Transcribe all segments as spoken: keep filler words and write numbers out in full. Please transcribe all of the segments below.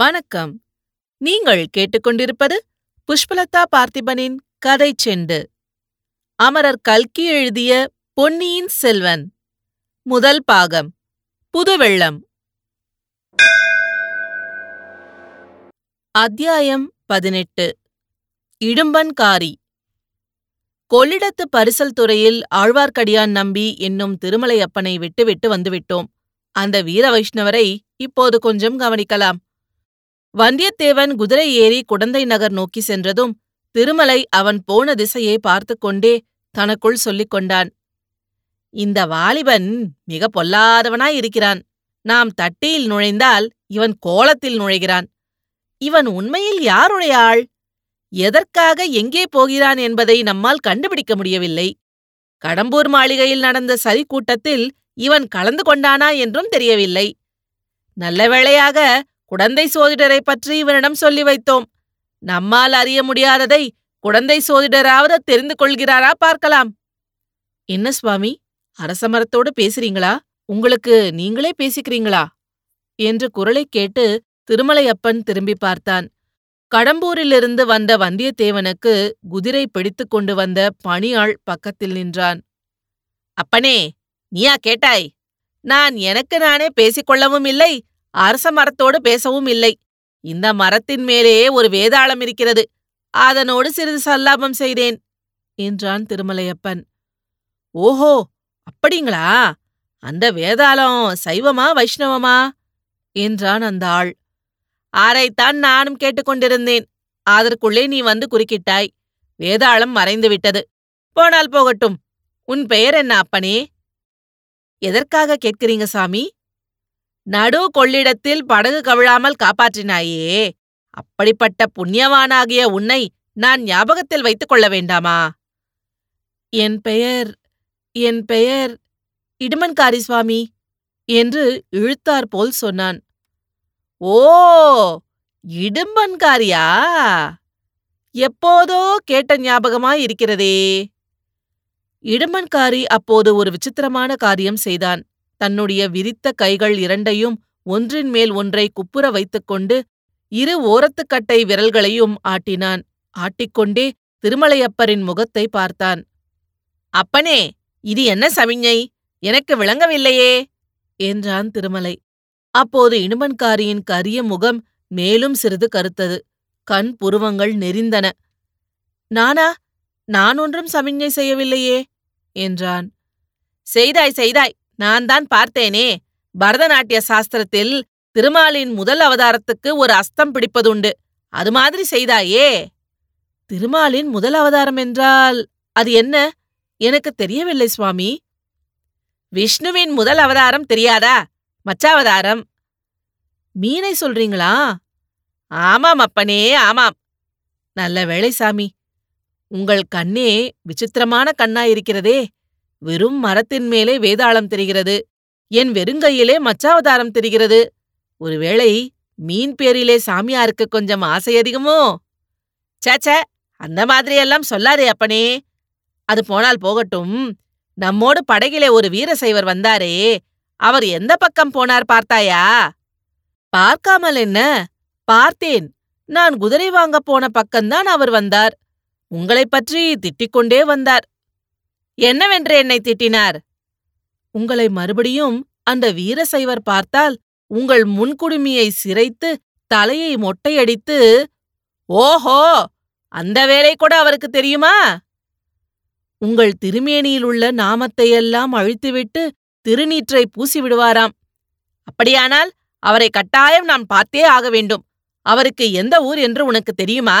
வணக்கம். நீங்கள் கேட்டுக்கொண்டிருப்பது புஷ்பலதா பார்த்திபனின் கதை செண்டு. அமரர் கல்கி எழுதிய பொன்னியின் செல்வன் முதல் பாகம் புதுவெள்ளம், அத்தியாயம் பதினெட்டு. இடும்பன்காரி. கொள்ளிடத்து பரிசல் துறையில் ஆழ்வார்க்கடியான் நம்பி என்னும் திருமலையப்பனை விட்டுவிட்டு வந்துவிட்டோம். அந்த வீர வைஷ்ணவரை இப்போது கொஞ்சம் கவனிக்கலாம். வந்தியத்தேவன் குதிரை ஏறி குடந்தை நகர் நோக்கி சென்றதும் திருமலை அவன் போன திசையை பார்த்து கொண்டே தனக்குள் சொல்லிக் கொண்டான், இந்த வாலிபன் மிக பொல்லாதவனாயிருக்கிறான். நாம் தட்டியில் நுழைந்தால் இவன் கோலத்தில் நுழைகிறான். இவன் உண்மையில் யாருடைய ஆள்? எதற்காக எங்கே போகிறான் என்பதை நம்மால் கண்டுபிடிக்க முடியவில்லை. கடம்பூர் மாளிகையில் நடந்த சதி கூட்டத்தில் இவன் கலந்து கொண்டானா என்றும் தெரியவில்லை. நல்ல வேளையாக குடந்தை சோதிடரை பற்றி இவனிடம் சொல்லி வைத்தோம். நம்மால் அறிய முடியாததை குடந்தை சோதிடராவது தெரிந்து கொள்கிறாரா பார்க்கலாம். என்ன சுவாமி, அரசமரத்தோடு பேசுறீங்களா? உங்களுக்கு நீங்களே பேசிக்கிறீங்களா என்று குரலை கேட்டு திருமலையப்பன் திரும்பி பார்த்தான். கடம்பூரிலிருந்து வந்த வந்தியத்தேவனுக்கு குதிரை பிடித்து கொண்டு வந்த பணியாள் பக்கத்தில் நின்றான். அப்பனே, நீயா கேட்டாய்? நான் எனக்கு நானே பேசிக்கொள்ளவும் இல்லை, அரச மரத்தோடு பேசவும் இல்லை. இந்த மரத்தின் மேலேயே ஒரு வேதாளம் இருக்கிறது, அதனோடு சிறிது சல்லாபம் செய்தேன் என்றான் திருமலையப்பன். ஓஹோ, அப்படிங்களா? அந்த வேதாளம் சைவமா வைஷ்ணவமா என்றான் அந்த ஆள். அதைத்தான் நானும் கேட்டுக்கொண்டிருந்தேன். அதற்குள்ளே நீ வந்து குறுக்கிட்டாய். வேதாளம் மறைந்துவிட்டது, போனால் போகட்டும். உன் பெயர் என்ன அப்பனே? எதற்காக கேட்கிறீங்க சாமி? நடு கொள்ளிடத்தில் படகு கவிழாமல் காப்பாற்றினாயே, அப்படிப்பட்ட புண்ணியவானாகிய உன்னை நான் ஞாபகத்தில் வைத்துக் கொள்ள வேண்டாமா? என் பெயர் என் பெயர் இடும்பன்காரி சுவாமி என்று இழுத்தாற்போல் சொன்னான். ஓ, இடும்பன்காரியா? எப்போதோ கேட்ட ஞாபகமாயிருக்கிறதே. இடும்பன்காரி அப்போது ஒரு விசித்திரமான காரியம் செய்தான். தன்னுடைய விரித்த கைகள் இரண்டையும் ஒன்றின் மேல் ஒன்றை குப்புற வைத்துக்கொண்டு இரு ஓரத்துக்கட்டை விரல்களையும் ஆட்டினான். ஆட்டிக்கொண்டே திருமலையப்பரின் முகத்தை பார்த்தான். அப்பனே, இது என்ன சமிஞ்ஞை? எனக்கு விளங்கவில்லையே என்றான் திருமலை. அப்போது இடும்பன்காரியின் கரிய முகம் மேலும் சிறிது கருத்தது. கண் புருவங்கள் நெறிந்தன. நானா? நான் ஒன்றும் சமிஞ்ஞை செய்யவில்லையே என்றான். செய்தாய் செய்தாய், நான் தான் பார்த்தேனே. பரதநாட்டிய சாஸ்திரத்தில் திருமாலின் முதல் அவதாரத்துக்கு ஒரு அஸ்தம் பிடிப்பதுண்டு, அது மாதிரி செய்தாயே. திருமாலின் முதல் அவதாரம் என்றால் அது என்ன? எனக்கு தெரியவில்லை சுவாமி. விஷ்ணுவின் முதல் அவதாரம் தெரியாதா? மச்சாவதாரம். மீனை சொல்றீங்களா? ஆமாம் அப்பனே, ஆமாம். நல்ல வேளை சாமி, உங்கள் கண்ணே விசித்திரமான கண்ணாயிருக்கிறதே. வெறும் மரத்தின் மேலே வேதாளம் தெரிகிறது, என் வெறுங்கையிலே மச்சாவதாரம் தெரிகிறது. ஒருவேளை மீன் பேரிலே சாமியாருக்கு கொஞ்சம் ஆசை அதிகமோ? சேச்ச, அந்த மாதிரியெல்லாம் சொல்லாதே அப்பனே. அது போனால் போகட்டும். நம்மோடு படகிலே ஒரு வீரசைவர் வந்தாரே, அவர் எந்த பக்கம் போனார் பார்த்தாயா? பார்க்காமல் என்ன, பார்த்தேன். நான் குதிரை வாங்க போன பக்கம்தான் அவர் வந்தார். உங்களை பற்றி திட்டிக்கொண்டே வந்தார். என்னவென்று என்னை திட்டினார்? உங்களை மறுபடியும் அந்த வீரசைவர் பார்த்தால் உங்கள் முன்குடுமியை சிரைத்து தலையை மொட்டையடித்து. ஓஹோ, அந்த வேலை கூட அவருக்கு தெரியுமா? உங்கள் திருமேனியிலுள்ள நாமத்தையெல்லாம் அழித்துவிட்டு திருநீற்றை பூசிவிடுவாராம். அப்படியானால் அவரை கட்டாயம் நான் பார்த்தே ஆக வேண்டும். அவருக்கு எந்த ஊர் என்று உனக்கு தெரியுமா?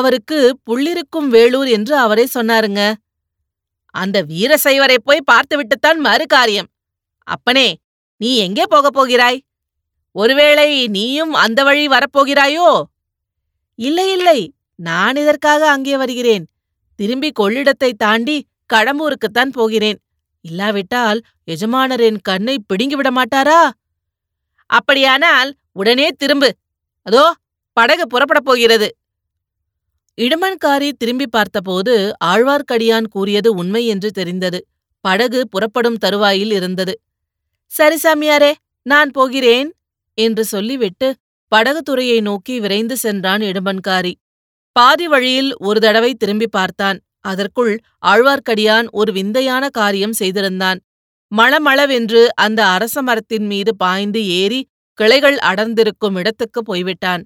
அவருக்கு புள்ளிருக்கும் வேலூர் என்று அவரே சொன்னாருங்க. அந்த வீரசைவரை போய் பார்த்துவிட்டுத்தான் மறு காரியம். அப்பனே, நீ எங்கே போகப் போகிறாய்? ஒருவேளை நீயும் அந்த வழி வரப்போகிறாயோ? இல்லை இல்லை, நான் இதற்காக அங்கே வருகிறேன். திரும்பி கொள்ளிடத்தை தாண்டி கடம்பூருக்குத்தான் போகிறேன். இல்லாவிட்டால் எஜமானரின் கண்ணை பிடுங்கிவிட மாட்டாரா? அப்படியானால் உடனே திரும்பு. அதோ படகு புறப்படப் போகிறது. இடும்பன்காரி திரும்பி பார்த்தபோது ஆழ்வார்க்கடியான் கூறியது உண்மை என்று தெரிந்தது. படகு புறப்படும் தருவாயில் இருந்தது. சரி சாமியாரே, நான் போகிறேன் என்று சொல்லிவிட்டு படகுத்துறையை நோக்கி விரைந்து சென்றான் இடும்பன்காரி. பாதி வழியில் ஒரு தடவை திரும்பி பார்த்தான். அதற்குள் ஆழ்வார்க்கடியான் ஒரு விந்தையான காரியம் செய்திருந்தான். மளமளவென்று அந்த அரச மரத்தின் மீது பாய்ந்து ஏறி கிளைகள் அடர்ந்திருக்கும் இடத்துக்கு போய்விட்டான்.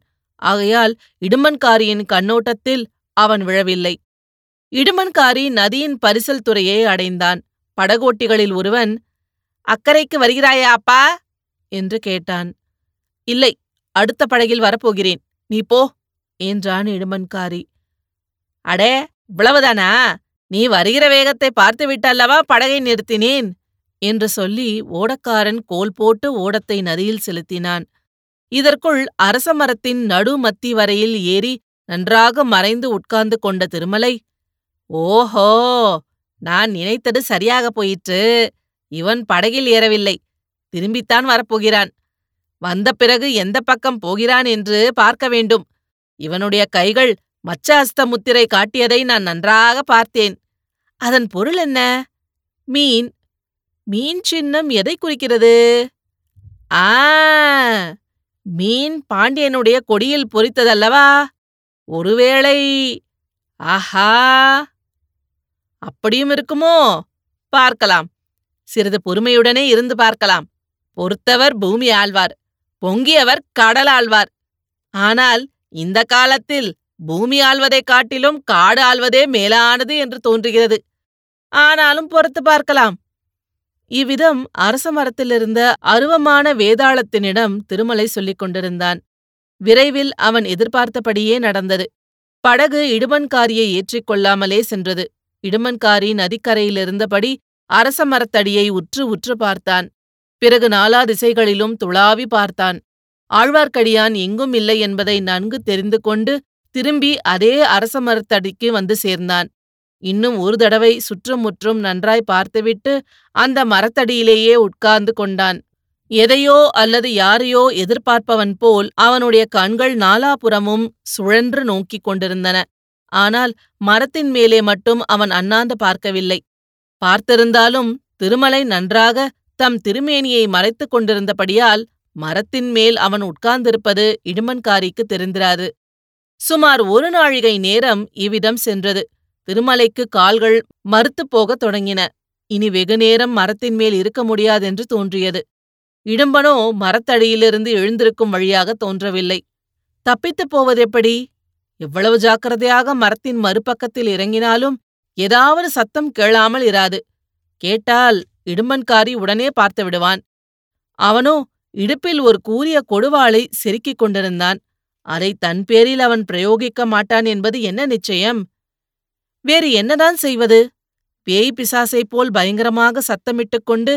ஆகையால் இடும்பன்காரியின் கண்ணோட்டத்தில் அவன் விழவில்லை. இடும்பன்காரி நதியின் பரிசல் துறையை அடைந்தான். படகோட்டிகளில் ஒருவன், "அக்கரைக்கு வருகிறாயா அப்பா?" என்று கேட்டான். "இல்லை, அடுத்த படகில் வரப்போகிறேன், நீ போ" என்றான் இடும்பன்காரி. "அடே, இவ்வளவுதானா? நீ வருகிற வேகத்தை பார்த்துவிட்டல்லவா படகை நிறுத்தினேன்" என்று சொல்லி ஓடக்காரன் கோல் போட்டு ஓடத்தை நதியில் செலுத்தினான். இதற்குள் அரச மரத்தின் நடு மத்தி வரையில் ஏறி நன்றாக மறைந்து உட்கார்ந்து கொண்ட திருமலை, "ஓஹோ, நான் நினைத்தது சரியாக போயிற்று. இவன் படகில் ஏறவில்லை, திரும்பித்தான் வரப்போகிறான். வந்த பிறகு எந்த பக்கம் போகிறான் என்று பார்க்க வேண்டும். இவனுடைய கைகள் மச்ச அஸ்த முத்திரை காட்டியதை நான் நன்றாக பார்த்தேன். அதன் பொருள் என்ன? மீன் மீன் சின்னம் எதை குறிக்கிறது? ஆ, மீன் பாண்டியனுடைய கொடியில் பொறித்ததல்லவா? ஒருவேளை, ஆஹா, அப்படியும் இருக்குமோ? பார்க்கலாம், சிறிது பொறுமையுடனே இருந்து பார்க்கலாம். பொறுத்தவர் பூமி ஆழ்வார், பொங்கியவர் கடல் ஆழ்வார். ஆனால் இந்த காலத்தில் பூமி ஆழ்வதை காட்டிலும் காடு ஆழ்வதே மேலானது என்று தோன்றுகிறது. ஆனாலும் பொறுத்து பார்க்கலாம்." இவ்விதம் அரச மரத்திலிருந்த அருவமான வேதாளத்தினிடம் திருமலை சொல்லிக் கொண்டிருந்தான். விரைவில் அவன் எதிர்பார்த்தபடியே நடந்தது. படகு இடும்பன்காரியை ஏற்றிக்கொள்ளாமலே சென்றது. இடும்பன்காரி நதிக்கரையிலிருந்தபடி அரச மரத்தடியை உற்று உற்று பார்த்தான். பிறகு நாலா திசைகளிலும் துளாவி பார்த்தான். ஆழ்வார்க்கடியான் எங்கும் இல்லை என்பதை நன்கு தெரிந்து கொண்டு திரும்பி அதே அரச மரத்தடிக்கு வந்து சேர்ந்தான். இன்னும் ஒரு தடவை சுற்றுமுற்றும் நன்றாய் பார்த்துவிட்டு அந்த மரத்தடியிலேயே உட்கார்ந்து கொண்டான். எதையோ அல்லது யாரையோ எதிர்பார்ப்பவன் போல் அவனுடைய கண்கள் நாலாபுறமும் சுழன்று நோக்கிக் கொண்டிருந்தன. ஆனால் மரத்தின் மேலே மட்டும் அவன் அண்ணாந்து பார்க்கவில்லை. பார்த்திருந்தாலும் திருமலை நன்றாக தம் திருமேனியை மறைத்து கொண்டிருந்தபடியால் மரத்தின் மேல் அவன் உட்கார்ந்திருப்பது இடும்பன்காரிக்கு தெரிந்திராது. சுமார் ஒரு நாழிகை நேரம் இவ்விதம் சென்றது. திருமலைக்கு கால்கள் மறுத்துப் போகத் தொடங்கின. இனி வெகுநேரம் மரத்தின் மேல் இருக்க முடியாதென்று தோன்றியது. இடும்பனோ மரத்தடியிலிருந்து எழுந்திருக்கும் வழியாக தோன்றவில்லை. தப்பித்துப் போவதெப்படி? எவ்வளவு ஜாக்கிரதையாக மரத்தின் மறுபக்கத்தில் இறங்கினாலும் ஏதாவது சத்தம் கேளாமல் இராது. கேட்டால் இடும்பன்காரி உடனே பார்த்து விடுவான். அவனோ இடுப்பில் ஒரு கூரிய கொடுவாளை செருக்கிக் கொண்டிருந்தான். அதை தன் பேரில் அவன் பிரயோகிக்க மாட்டான் என்பது என்ன நிச்சயம்? வேறு என்னதான் செய்வது? பேய் பிசாசை போல் பயங்கரமாக சத்தமிட்டுக் கொண்டு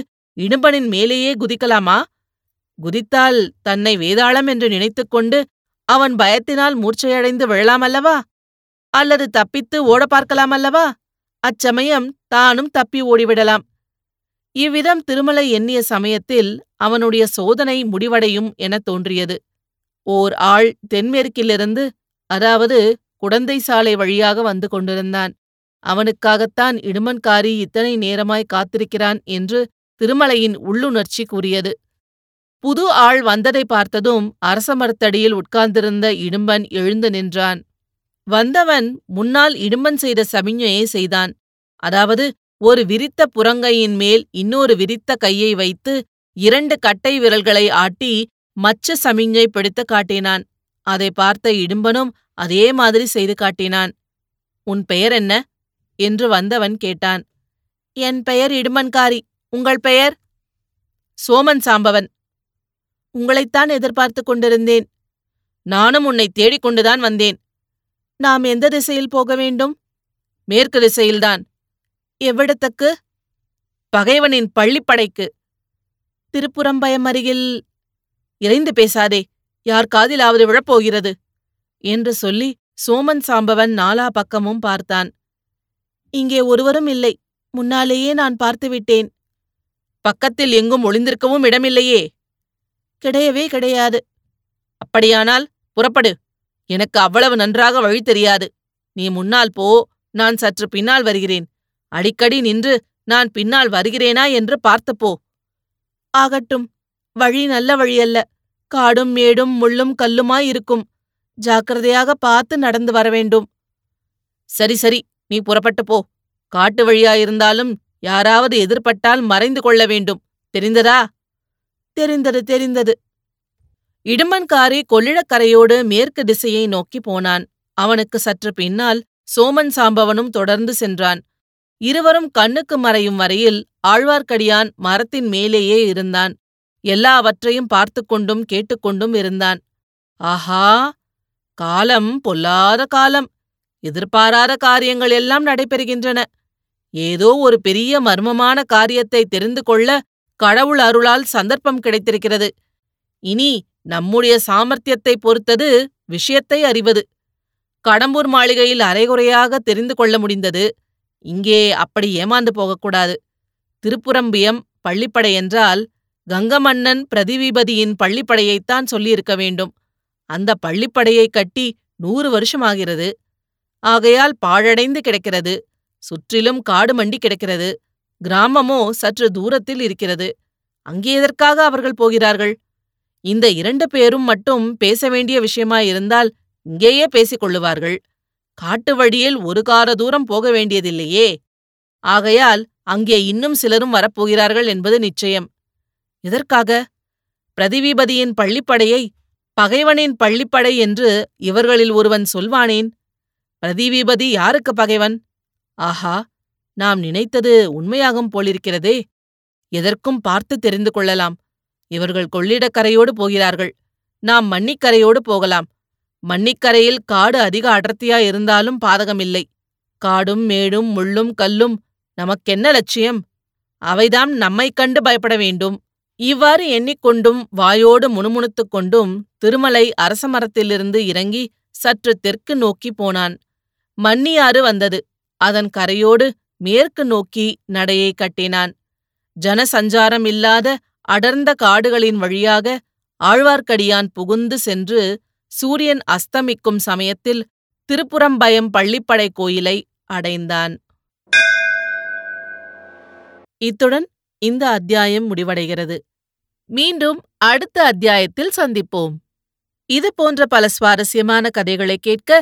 இடும்பனின் மேலேயே குதிக்கலாமா? குதித்தால் தன்னை வேதாளம் என்று நினைத்துக்கொண்டு அவன் பயத்தினால் மூர்ச்சையடைந்து விழலாமல்லவா? அல்லது தப்பித்து ஓட பார்க்கலாமல்லவா? அச்சமயம் தானும் தப்பி ஓடிவிடலாம். இவ்விதம் திருமலை எண்ணிய சமயத்தில் அவனுடைய சோதனை முடிவடையும் என தோன்றியது. ஓர் ஆள் தென்மேற்கிலிருந்து, அதாவது குடந்தை சாலை வழியாக வந்து கொண்டிருந்தான். அவனுக்காகத்தான் இடும்பன்காரி இத்தனை நேரமாய் காத்திருக்கிறான் என்று திருமலையின் உள்ளுணர்ச்சி கூறியது. புது ஆள் வந்ததை பார்த்ததும் அரச மரத்தடியில் உட்கார்ந்திருந்த இடும்பன் எழுந்து நின்றான். வந்தவன் முன்னால் இடும்பன் செய்த சமிஞையை செய்தான். அதாவது ஒரு விரித்த புறங்கையின் மேல் இன்னொரு விரித்த கையை வைத்து இரண்டு கட்டை விரல்களை ஆட்டி மச்ச சமிஞை பிடித்து காட்டினான். அதை பார்த்த இடும்பனும் அதே மாதிரி செய்து காட்டினான். "உன் பெயர் என்ன?" என்று வந்தவன் கேட்டான். "என் பெயர் இடும்பன்காரி. உங்கள் பெயர்?" "சோமன் சாம்பவன்." "உங்களைத்தான் எதிர்பார்த்து கொண்டிருந்தேன்." "நானும் உன்னை தேடிக்கொண்டுதான் வந்தேன்." "நாம் எந்த திசையில் போக வேண்டும்?" "மேற்கு திசையில்தான்." "எவ்விடத்துக்கு?" "பகைவனின் பள்ளிப்படைக்கு." "திருப்புறம்பியம் அருகில்..." "இறைந்து பேசாதே, யார் காதிலாவது விழப்போகிறது" என்று சொல்லி சோமன் சாம்பவன் நாலா பக்கமும் பார்த்தான். "இங்கே ஒருவரும் இல்லை, முன்னாலேயே நான் பார்த்துவிட்டேன்." "பக்கத்தில் எங்கும் ஒளிந்திருக்கவும் இடமில்லையே." "கிடையவே கிடையாது." "அப்படியானால் புறப்படு. எனக்கு அவ்வளவு நன்றாக வழி தெரியாது. நீ முன்னால் போ, நான் சற்று பின்னால் வருகிறேன். அடிக்கடி நின்று நான் பின்னால் வருகிறேனா என்று பார்த்துப்போ." "ஆகட்டும், வழி நல்ல வழியல்ல, காடும் மேடும் முள்ளும் கல்லுமாயிருக்கும். ஜாக்கிரதையாக பார்த்து நடந்து வர வேண்டும். சரி சரி, நீ புறப்பட்டு போ. காட்டு வழியாயிருந்தாலும் யாராவது எதிர்பட்டால் மறைந்து கொள்ள வேண்டும். தெரிந்ததா? தெரிந்தது தெரிந்தது. இடும்பன்காரி கொள்ளிடக்கரையோடு மேற்கு திசையை நோக்கி போனான். அவனுக்கு சற்று பின்னால் சோமன் சாம்பவனும் தொடர்ந்து சென்றான். இருவரும் கண்ணுக்கு மறையும் வரையில் ஆழ்வார்க்கடியான் மரத்தின் மேலேயே இருந்தான். எல்லாவற்றையும் பார்த்து கொண்டும் கேட்டுக்கொண்டும் இருந்தான். ஆஹா, காலம் பொல்லாத காலம். எதிர்பாராத காரியங்கள் எல்லாம் நடைபெறுகின்றன. ஏதோ ஒரு பெரிய மர்மமான காரியத்தை தெரிந்து கொள்ள கடவுள் அருளால் சந்தர்ப்பம் கிடைத்திருக்கிறது. இனி நம்முடைய சாமர்த்தியத்தை பொறுத்தது விஷயத்தை அறிவது. கடம்பூர் மாளிகையில் அரைகுறையாக தெரிந்து கொள்ள முடிந்தது. இங்கே அப்படி ஏமாந்து போகக்கூடாது. திருப்புறம்பியம் பள்ளிப்படை என்றால் கங்க மன்னன் பிரதிவிபதியின் பள்ளிப்படையைத்தான் சொல்லியிருக்க வேண்டும். அந்த பள்ளிப்படையை கட்டி நூறு வருஷமாகிறது. ஆகையால் பாழடைந்து கிடக்கிறது. சுற்றிலும் காடு மண்டி கிடக்கிறது. கிராமமோ சற்று தூரத்தில் இருக்கிறது. அங்கே எதற்காக அவர்கள் போகிறார்கள்? இந்த இரண்டு பேரும் மட்டும் பேச வேண்டிய விஷயமாயிருந்தால் இங்கேயே பேசிக்கொள்ளுவார்கள். காட்டு வழியில் ஒரு கார தூரம் போக வேண்டியதில்லையே. ஆகையால் அங்கே இன்னும் சிலரும் வரப்போகிறார்கள் என்பது நிச்சயம். எதற்காக? பிரதிவிபதியின் பள்ளிப்படையை பகைவனின் பள்ளிப்படை என்று இவர்களில் ஒருவன் சொல்வானேன்? பிரதிவிபதி யாருக்கு பகைவன்? ஆஹா, நாம் நினைத்தது உண்மையாகும் போலிருக்கிறதே. எதற்கும் பார்த்து தெரிந்து கொள்ளலாம். இவர்கள் கொள்ளிடக்கரையோடு போகிறார்கள். நாம் மன்னிக்கரையோடு போகலாம். மன்னிக்கரையில் காடு அதிக அடர்த்தியாயிருந்தாலும் பாதகமில்லை. காடும் மேடும் முள்ளும் கல்லும் நமக்கென்ன லட்சியம்? அவைதாம் நம்மை கண்டு பயப்பட வேண்டும். இவ்வாறு எண்ணிக்கொண்டும் வாயோடு முணுமுணுத்துக் கொண்டும் திருமலை அரச மரத்திலிருந்து இறங்கி சற்று தெற்கு நோக்கி போனான். மன்னி ஆறு வந்தது. அதன் கரையோடு மேற்கு நோக்கி நடையை கட்டினான். ஜனசஞ்சாரம் இல்லாத அடர்ந்த காடுகளின் வழியாக ஆழ்வார்க்கடியான் புகுந்து சென்று சூரியன் அஸ்தமிக்கும் சமயத்தில் திருப்புறம்பயம் பள்ளிப்படை கோயிலை அடைந்தான். இத்துடன் இந்த அத்தியாயம் முடிவடைகிறது. மீண்டும் அடுத்த அத்தியாயத்தில் சந்திப்போம். இது போன்ற பல சுவாரஸ்யமான கதைகளை கேட்க